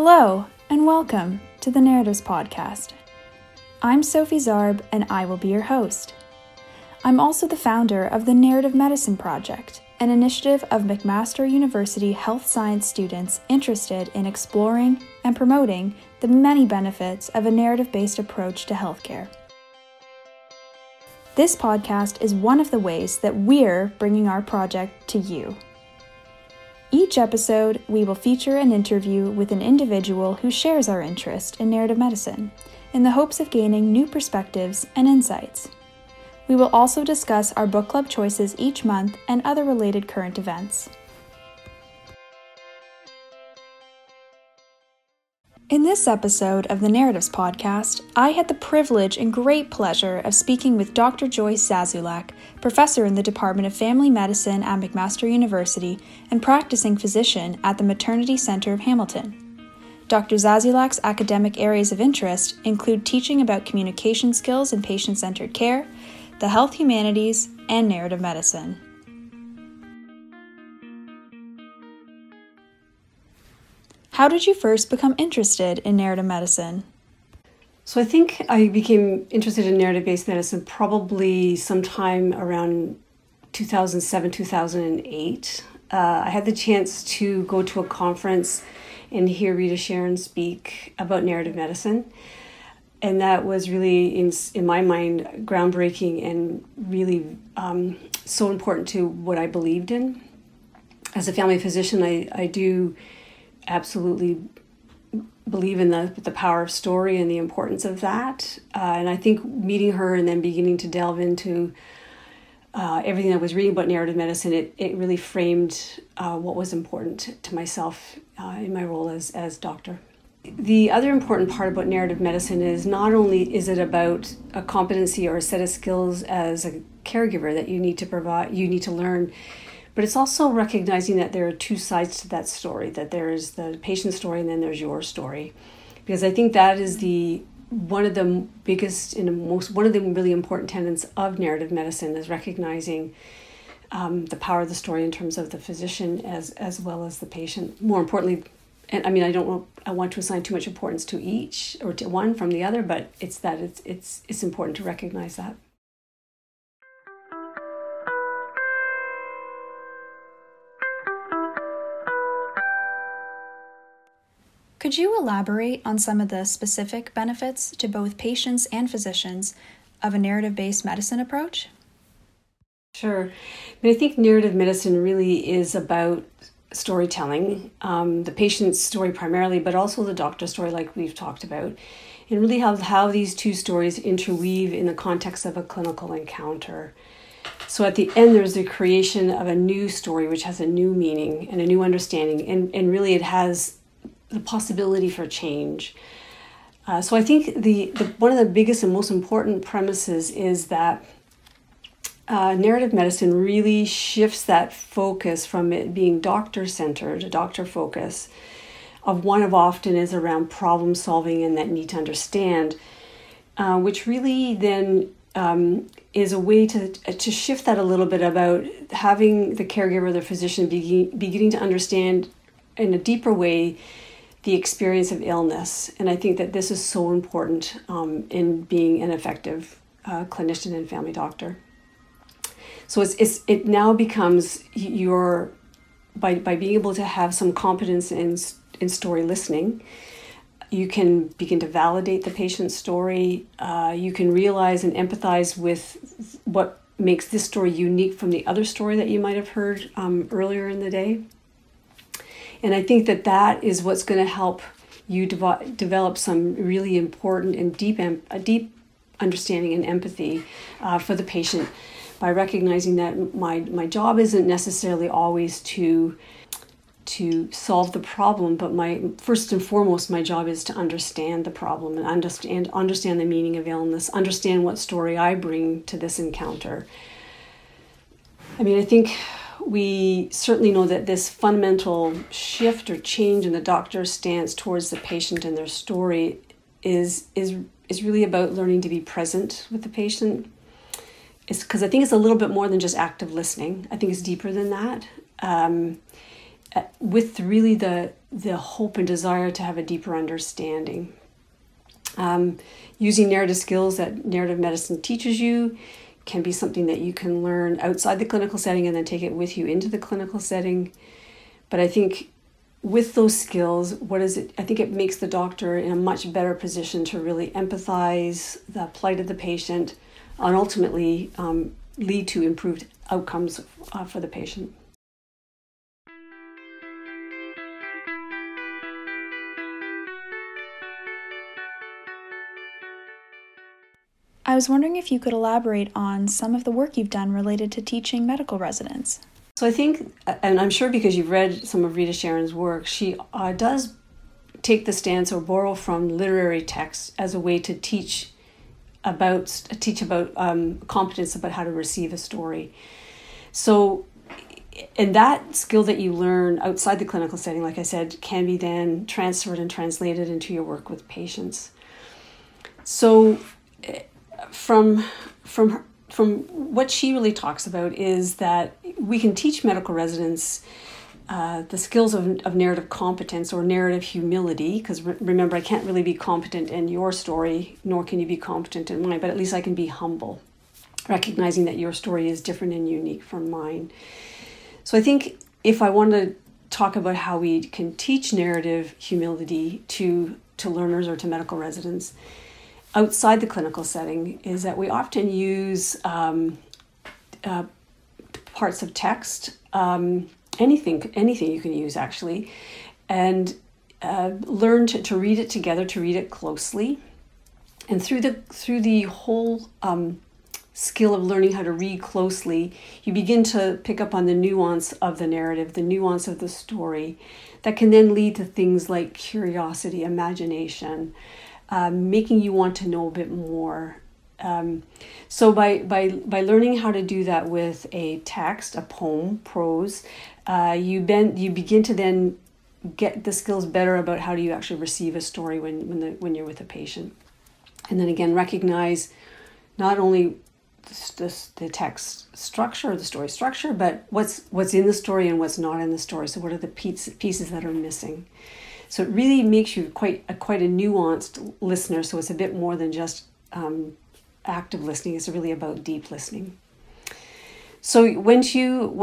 Hello, and welcome to the Narratives Podcast. I'm Sophie Zarb, and I will be your host. I'm also the founder of the Narrative Medicine Project, an initiative of McMaster University health science students interested in exploring and promoting the many benefits of a narrative-based approach to healthcare. This podcast is one of the ways that we're bringing our project to you. Each episode, we will feature an interview with an individual who shares our interest in narrative medicine, in the hopes of gaining new perspectives and insights. We will also discuss our book club choices each month and other related current events. In this episode of the Narratives Podcast, I had the privilege and great pleasure of speaking with Dr. Joyce Zazulak, professor in the Department of Family Medicine at McMaster University and practicing physician at the Maternity Center of Hamilton. Dr. Zazulak's academic areas of interest include teaching about communication skills in patient-centered care, the health humanities, and narrative medicine. How did you first become interested in narrative medicine? So I think I became interested in narrative-based medicine probably sometime around 2007, 2008. I had the chance to go to a conference and hear Rita Charon speak about narrative medicine. And that was really, in my mind, groundbreaking and really so important to what I believed in. As a family physician, I do absolutely believe in the power of story and the importance of that. And I think meeting her and then beginning to delve into everything I was reading about narrative medicine, it really framed what was important to myself in my role as doctor. The other important part about narrative medicine is not only is it about a competency or a set of skills as a caregiver that you need to provide, you need to learn, but it's also recognizing that there are two sides to that story, that there's the patient's story and then there's your story. Because I think that is one of the really important tenets of narrative medicine is recognizing the power of the story in terms of the physician as well as the patient. More importantly, and I mean, I want to assign too much importance to each or to one from the other, but it's important to recognize that. Could you elaborate on some of the specific benefits to both patients and physicians of a narrative-based medicine approach? Sure. I think narrative medicine really is about storytelling, the patient's story primarily, but also the doctor's story like we've talked about, and really how these two stories interweave in the context of a clinical encounter. So at the end, there's the creation of a new story, which has a new meaning and a new understanding, and really it has the possibility for change. So I think the one of the biggest and most important premises is that narrative medicine really shifts that focus from it being doctor-centered, a doctor focus, of one of often is around problem solving and that need to understand, which really then is a way to shift that a little bit about having the caregiver, the physician beginning to understand in a deeper way the experience of illness. And I think that this is so important in being an effective clinician and family doctor. So it now becomes your, by being able to have some competence in story listening, you can begin to validate the patient's story. You can realize and empathize with what makes this story unique from the other story that you might have heard earlier in the day. And I think that is what's going to help you develop some really important and deep understanding and empathy for the patient by recognizing that my job isn't necessarily always to solve the problem, but first and foremost, my job is to understand the problem and understand the meaning of illness, understand what story I bring to this encounter. I mean, I think we certainly know that this fundamental shift or change in the doctor's stance towards the patient and their story is really about learning to be present with the patient. It's because I think it's a little bit more than just active listening. I think it's deeper than that. with really the hope and desire to have a deeper understanding. Using narrative skills that narrative medicine teaches you can be something that you can learn outside the clinical setting and then take it with you into the clinical setting. But I think with those skills, I think it makes the doctor in a much better position to really empathize the plight of the patient and ultimately lead to improved outcomes for the patient. I was wondering if you could elaborate on some of the work you've done related to teaching medical residents. So I think, and I'm sure because you've read some of Rita Charon's work, she does take the stance or borrow from literary texts as a way to teach about competence about how to receive a story. So, and that skill that you learn outside the clinical setting, like I said, can be then transferred and translated into your work with patients. So from what she really talks about is that we can teach medical residents the skills of narrative competence or narrative humility, because remember, I can't really be competent in your story, nor can you be competent in mine, but at least I can be humble, recognizing that your story is different and unique from mine. So I think if I want to talk about how we can teach narrative humility to learners or to medical residents, outside the clinical setting is that we often use parts of text, anything you can use actually, and learn to read it together, to read it closely. And through the whole skill of learning how to read closely, you begin to pick up on the nuance of the narrative, the nuance of the story, that can then lead to things like curiosity, imagination, making you want to know a bit more. So by learning how to do that with a text, a poem, prose, you begin to then get the skills better about how do you actually receive a story when you're with a patient. And then again, recognize not only the text structure, or the story structure, but what's in the story and what's not in the story. So what are the pieces that are missing? So it really makes you quite a nuanced listener. So it's a bit more than just active listening. It's really about deep listening. So once you've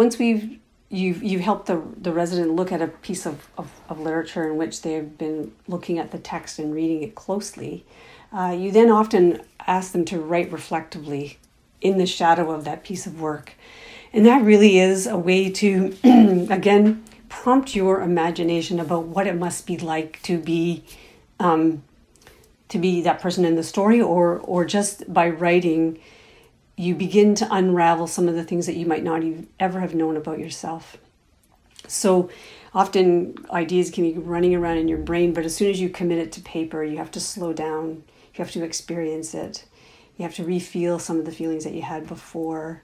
helped the resident look at a piece of literature in which they've been looking at the text and reading it closely, you then often ask them to write reflectively in the shadow of that piece of work. And that really is a way to, again, prompt your imagination about what it must be like to be that person in the story, or just by writing, you begin to unravel some of the things that you might not even ever have known about yourself. So often ideas can be running around in your brain, but as soon as you commit it to paper, you have to slow down, you have to experience it, you have to re-feel some of the feelings that you had before,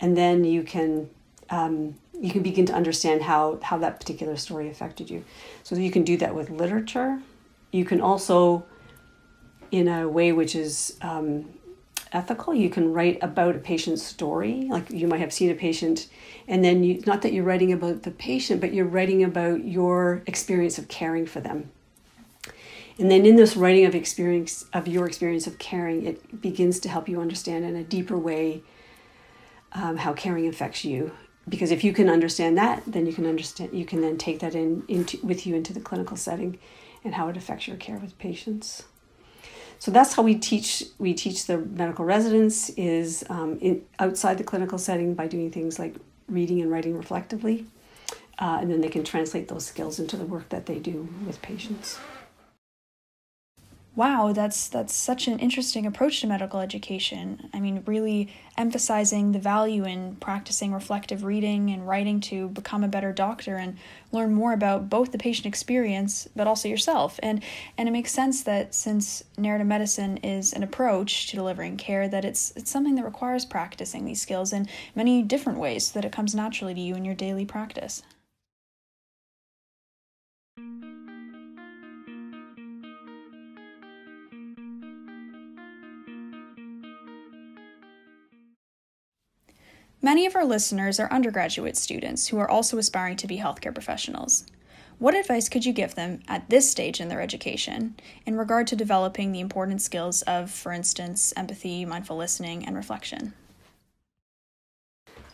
and then you can begin to understand how that particular story affected you. So you can do that with literature. You can also, in a way which is ethical, you can write about a patient's story. Like you might have seen a patient, and then not that you're writing about the patient, but you're writing about your experience of caring for them. And then in this writing of your experience of caring, it begins to help you understand in a deeper way how caring affects you. Because if you can understand that, then you can then take that into the clinical setting and how it affects your care with patients. So that's how we teach the medical residents is outside the clinical setting by doing things like reading and writing reflectively. And then they can translate those skills into the work that they do with patients. Wow, that's such an interesting approach to medical education. I mean, really emphasizing the value in practicing reflective reading and writing to become a better doctor and learn more about both the patient experience, but also yourself. And it makes sense that since narrative medicine is an approach to delivering care, that it's something that requires practicing these skills in many different ways so that it comes naturally to you in your daily practice. Many of our listeners are undergraduate students who are also aspiring to be healthcare professionals. What advice could you give them at this stage in their education in regard to developing the important skills of, for instance, empathy, mindful listening, and reflection?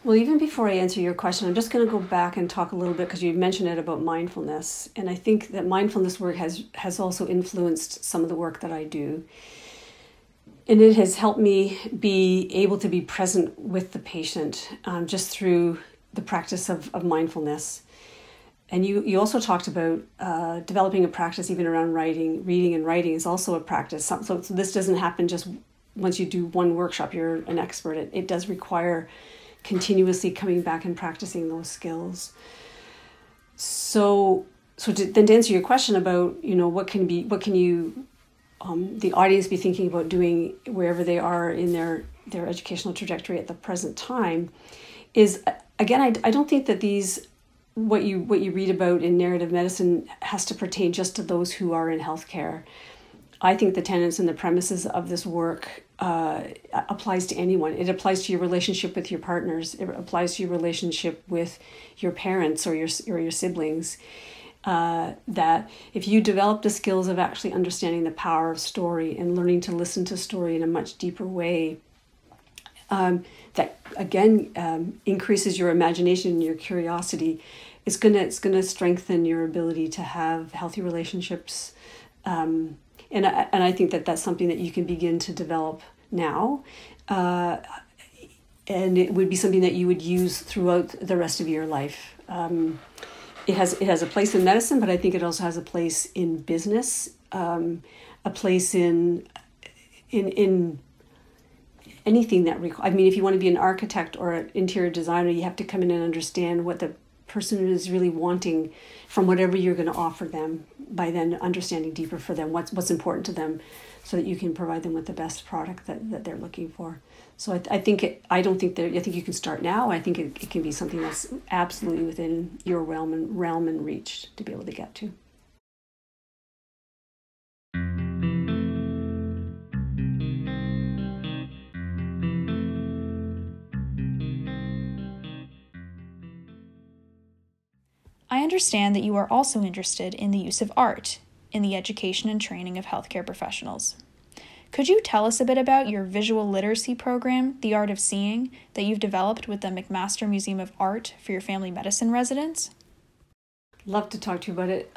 Well, even before I answer your question, I'm just going to go back and talk a little bit because you mentioned it about mindfulness. And I think that mindfulness work has also influenced some of the work that I do. And it has helped me be able to be present with the patient just through the practice of mindfulness. And you also talked about developing a practice even around writing. Reading and writing is also a practice. So this doesn't happen just once you do one workshop, you're an expert. It does require continuously coming back and practicing those skills. So to answer your question about, the audience be thinking about doing wherever they are in their educational trajectory at the present time, is, again, I don't think that these... What you read about in narrative medicine has to pertain just to those who are in healthcare. I think the tenets and the premises of this work applies to anyone. It applies to your relationship with your partners. It applies to your relationship with your parents or your siblings. That if you develop the skills of actually understanding the power of story and learning to listen to story in a much deeper way, that again increases your imagination and your curiosity. It's gonna strengthen your ability to have healthy relationships, and I think that that's something that you can begin to develop now, and it would be something that you would use throughout the rest of your life. It has a place in medicine, but I think it also has a place in business, a place in anything that if you want to be an architect or an interior designer, you have to come in and understand what the person is really wanting from whatever you're going to offer them, by then understanding deeper for them what's important to them, so that you can provide them with the best product that they're looking for. So I think you can start now. I think it can be something that's absolutely within your realm and reach to be able to get to. I understand that you are also interested in the use of art in the education and training of healthcare professionals. Could you tell us a bit about your visual literacy program, The Art of Seeing, that you've developed with the McMaster Museum of Art for your family medicine residents? Love to talk to you about it.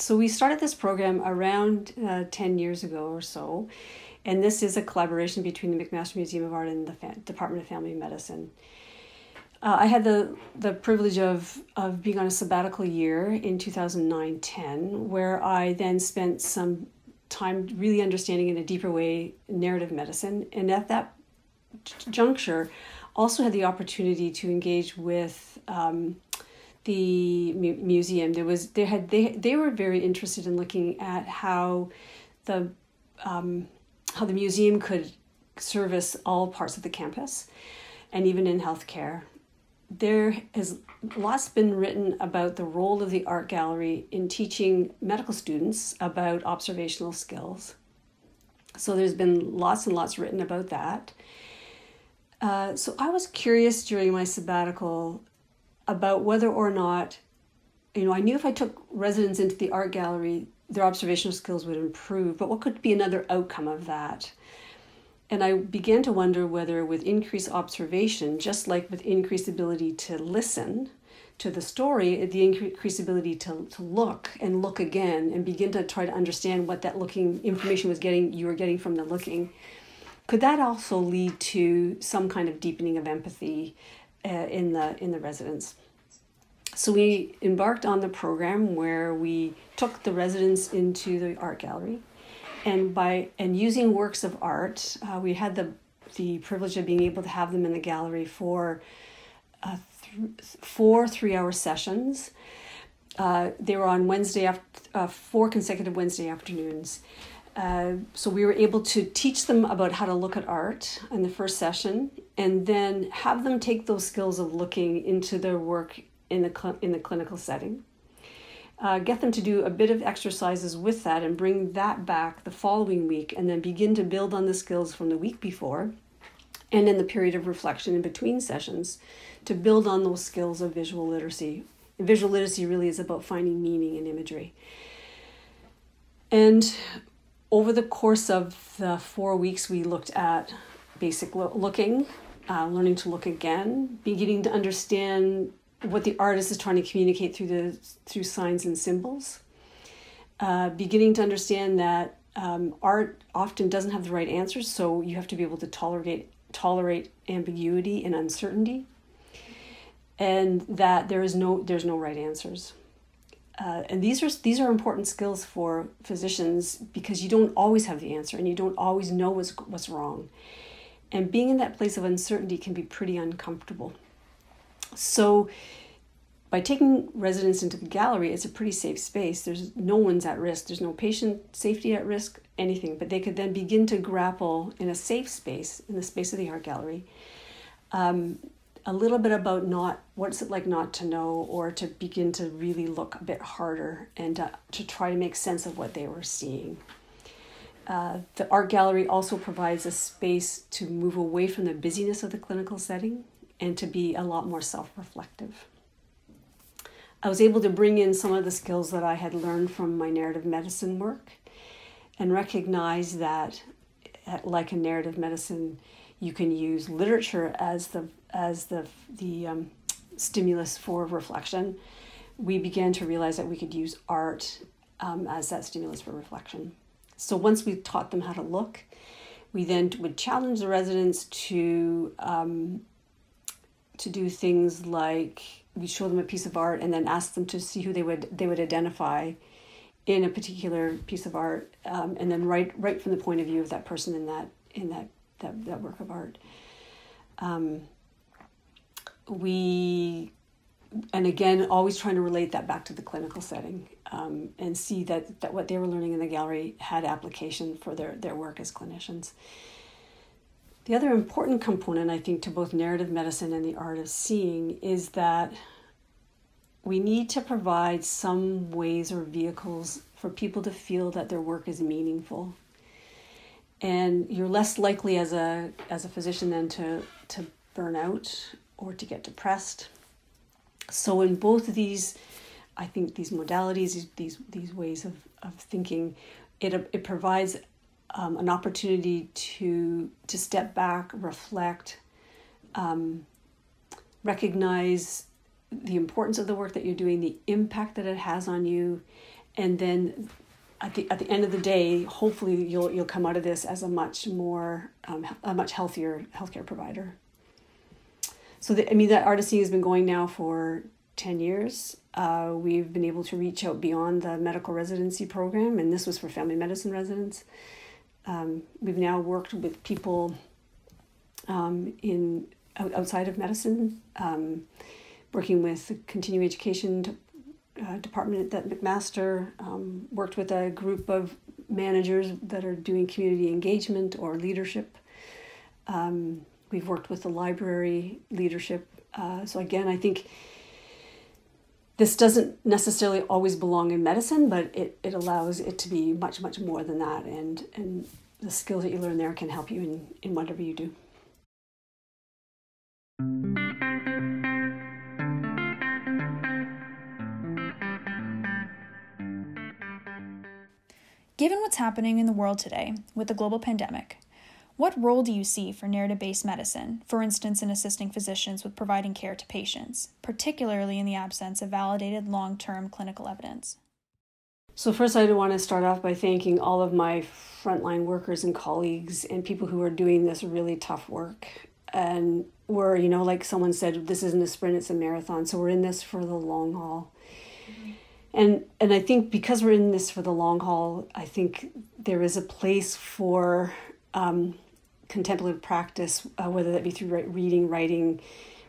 So we started this program around 10 years ago or so, and this is a collaboration between the McMaster Museum of Art and the Department of Family Medicine. I had the privilege of being on a sabbatical year in 2009-10, where I then spent some time really understanding in a deeper way narrative medicine. And at that juncture, also had the opportunity to engage with the museum. They were very interested in looking at how the museum could service all parts of the campus, and even in healthcare. There has lots been written about the role of the art gallery in teaching medical students about observational skills. So there's been lots and lots written about that. So I was curious during my sabbatical about whether or not, I knew if I took residents into the art gallery, their observational skills would improve, but what could be another outcome of that? And I began to wonder whether with increased observation, just like with increased ability to listen to the story, the increased ability to look and look again and begin to try to understand what that looking information you were getting from the looking, could that also lead to some kind of deepening of empathy in the residents? So we embarked on the program where we took the residents into the art gallery, and using works of art, we had the privilege of being able to have them in the gallery for four 3-hour sessions. They were on four consecutive Wednesday afternoons. So we were able to teach them about how to look at art in the first session, and then have them take those skills of looking into their work in the clinical setting. Get them to do a bit of exercises with that and bring that back the following week, and then begin to build on the skills from the week before and in the period of reflection in between sessions to build on those skills of visual literacy. And visual literacy really is about finding meaning in imagery. And over the course of the 4 weeks, we looked at basic looking, learning to look again, beginning to understand what the artist is trying to communicate through signs and symbols, beginning to understand that art often doesn't have the right answers, so you have to be able to tolerate ambiguity and uncertainty, and that there's no right answers. And these are important skills for physicians because you don't always have the answer and you don't always know what's wrong. And being in that place of uncertainty can be pretty uncomfortable. So by taking residents into the gallery, it's a pretty safe space. There's no one's at risk. There's no patient safety at risk, anything. But they could then begin to grapple in a safe space, in the space of the art gallery, a little bit about what's it like not to know, or to begin to really look a bit harder and to try to make sense of what they were seeing. The art gallery also provides a space to move away from the busyness of the clinical setting and to be a lot more self-reflective. I was able to bring in some of the skills that I had learned from my narrative medicine work and recognize that, like in narrative medicine, you can use literature as the stimulus for reflection. We began to realize that we could use art as that stimulus for reflection. So once we taught them how to look, we then would challenge the residents to do things like we show them a piece of art and then ask them to see who they would identify in a particular piece of art, and then right from the point of view of that person in that work of art. And again, always trying to relate that back to the clinical setting, and see that what they were learning in the gallery had application for their work as clinicians. The other important component, I think, to both narrative medicine and the art of seeing is that we need to provide some ways or vehicles for people to feel that their work is meaningful. And you're less likely as a physician then to burn out or to get depressed. So in both of these, I think these modalities, these ways of thinking, it provides an opportunity to step back, reflect, recognize the importance of the work that you're doing, the impact that it has on you, and then at the end of the day, hopefully you'll come out of this as a much healthier healthcare provider. So that art of seeing has been going now for 10 years. We've been able to reach out beyond the medical residency program, and this was for family medicine residents. We've now worked with people outside of medicine, working with the continuing education department at McMaster, worked with a group of managers that are doing community engagement or leadership. We've worked with the library leadership. So again, I think this doesn't necessarily always belong in medicine, but it allows it to be much, much more than that. And the skills that you learn there can help you in whatever you do. Given what's happening in the world today with the global pandemic, what role do you see for narrative-based medicine, for instance in assisting physicians with providing care to patients, particularly in the absence of validated long-term clinical evidence? So first, I want to start off by thanking all of my frontline workers and colleagues and people who are doing this really tough work. And we're, like someone said, this isn't a sprint, it's a marathon. So we're in this for the long haul. And I think because we're in this for the long haul, I think there is a place for contemplative practice, whether that be through reading, writing,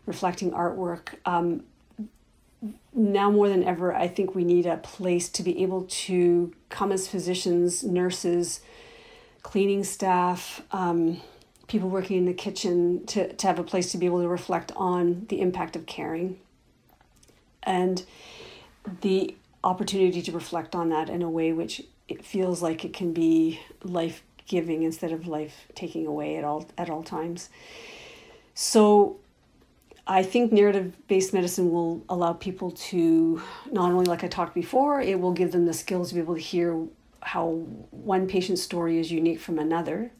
reflecting, artwork. Now more than ever, I think we need a place to be able to come as physicians, nurses, cleaning staff, people working in the kitchen, to have a place to be able to reflect on the impact of caring and the opportunity to reflect on that in a way which it feels like it can be life giving instead of life taking away at all times. So I think narrative-based medicine will allow people to, not only like I talked before, it will give them the skills to be able to hear how one patient's story is unique from another,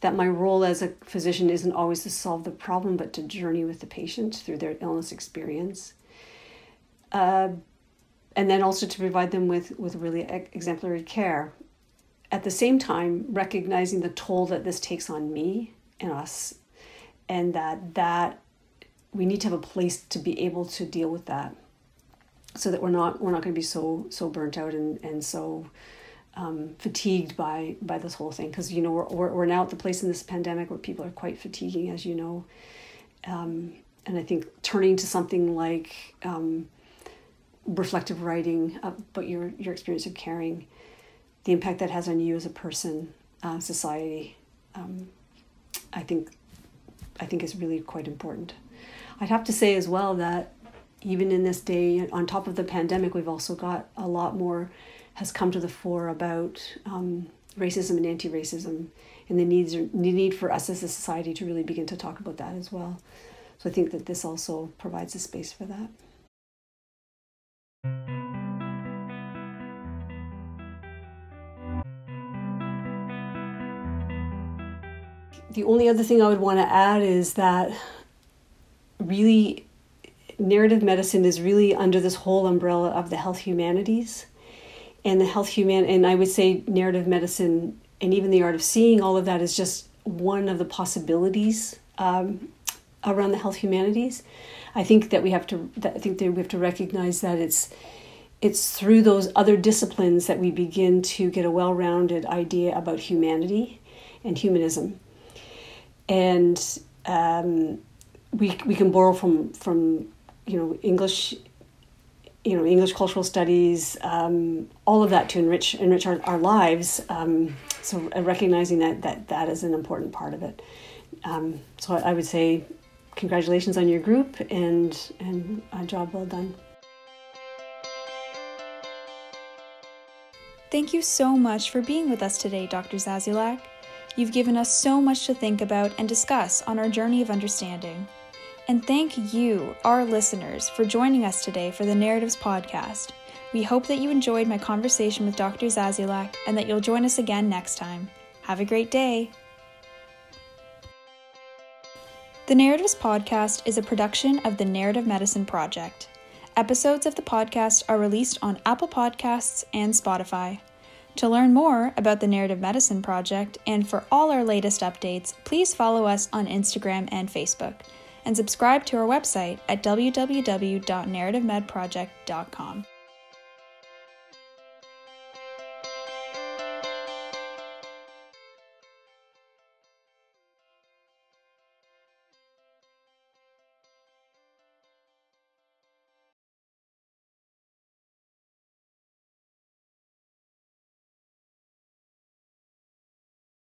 that my role as a physician isn't always to solve the problem, but to journey with the patient through their illness experience. And then also to provide them with really exemplary care. At the same time, recognizing the toll that this takes on me and us, and that we need to have a place to be able to deal with that, so that we're not going to be so burnt out and so fatigued by this whole thing. Because, you know, we're now at the place in this pandemic where people are quite fatiguing, as you know. And I think turning to something like reflective writing about your experience of caring, the impact that has on you as a person, society, I think is really quite important. I'd have to say as well that even in this day, on top of the pandemic, we've also got a lot more has come to the fore about racism and anti-racism, and the need for us as a society to really begin to talk about that as well. So I think that this also provides a space for that. The only other thing I would want to add is that really narrative medicine is really under this whole umbrella of the health humanities, and I would say narrative medicine and even the art of seeing, all of that is just one of the possibilities around the health humanities. I think that we have to recognize that it's through those other disciplines that we begin to get a well-rounded idea about humanity and humanism. And we can borrow from English cultural studies, all of that to enrich our lives. So recognizing that is an important part of it. So I would say congratulations on your group and a job well done. Thank you so much for being with us today, Dr. Zazulak. You've given us so much to think about and discuss on our journey of understanding. And thank you, our listeners, for joining us today for the Narratives Podcast. We hope that you enjoyed my conversation with Dr. Zazulak and that you'll join us again next time. Have a great day. The Narratives Podcast is a production of the Narrative Medicine Project. Episodes of the podcast are released on Apple Podcasts and Spotify. To learn more about the Narrative Medicine Project and for all our latest updates, please follow us on Instagram and Facebook, and subscribe to our website at www.narrativemedproject.com.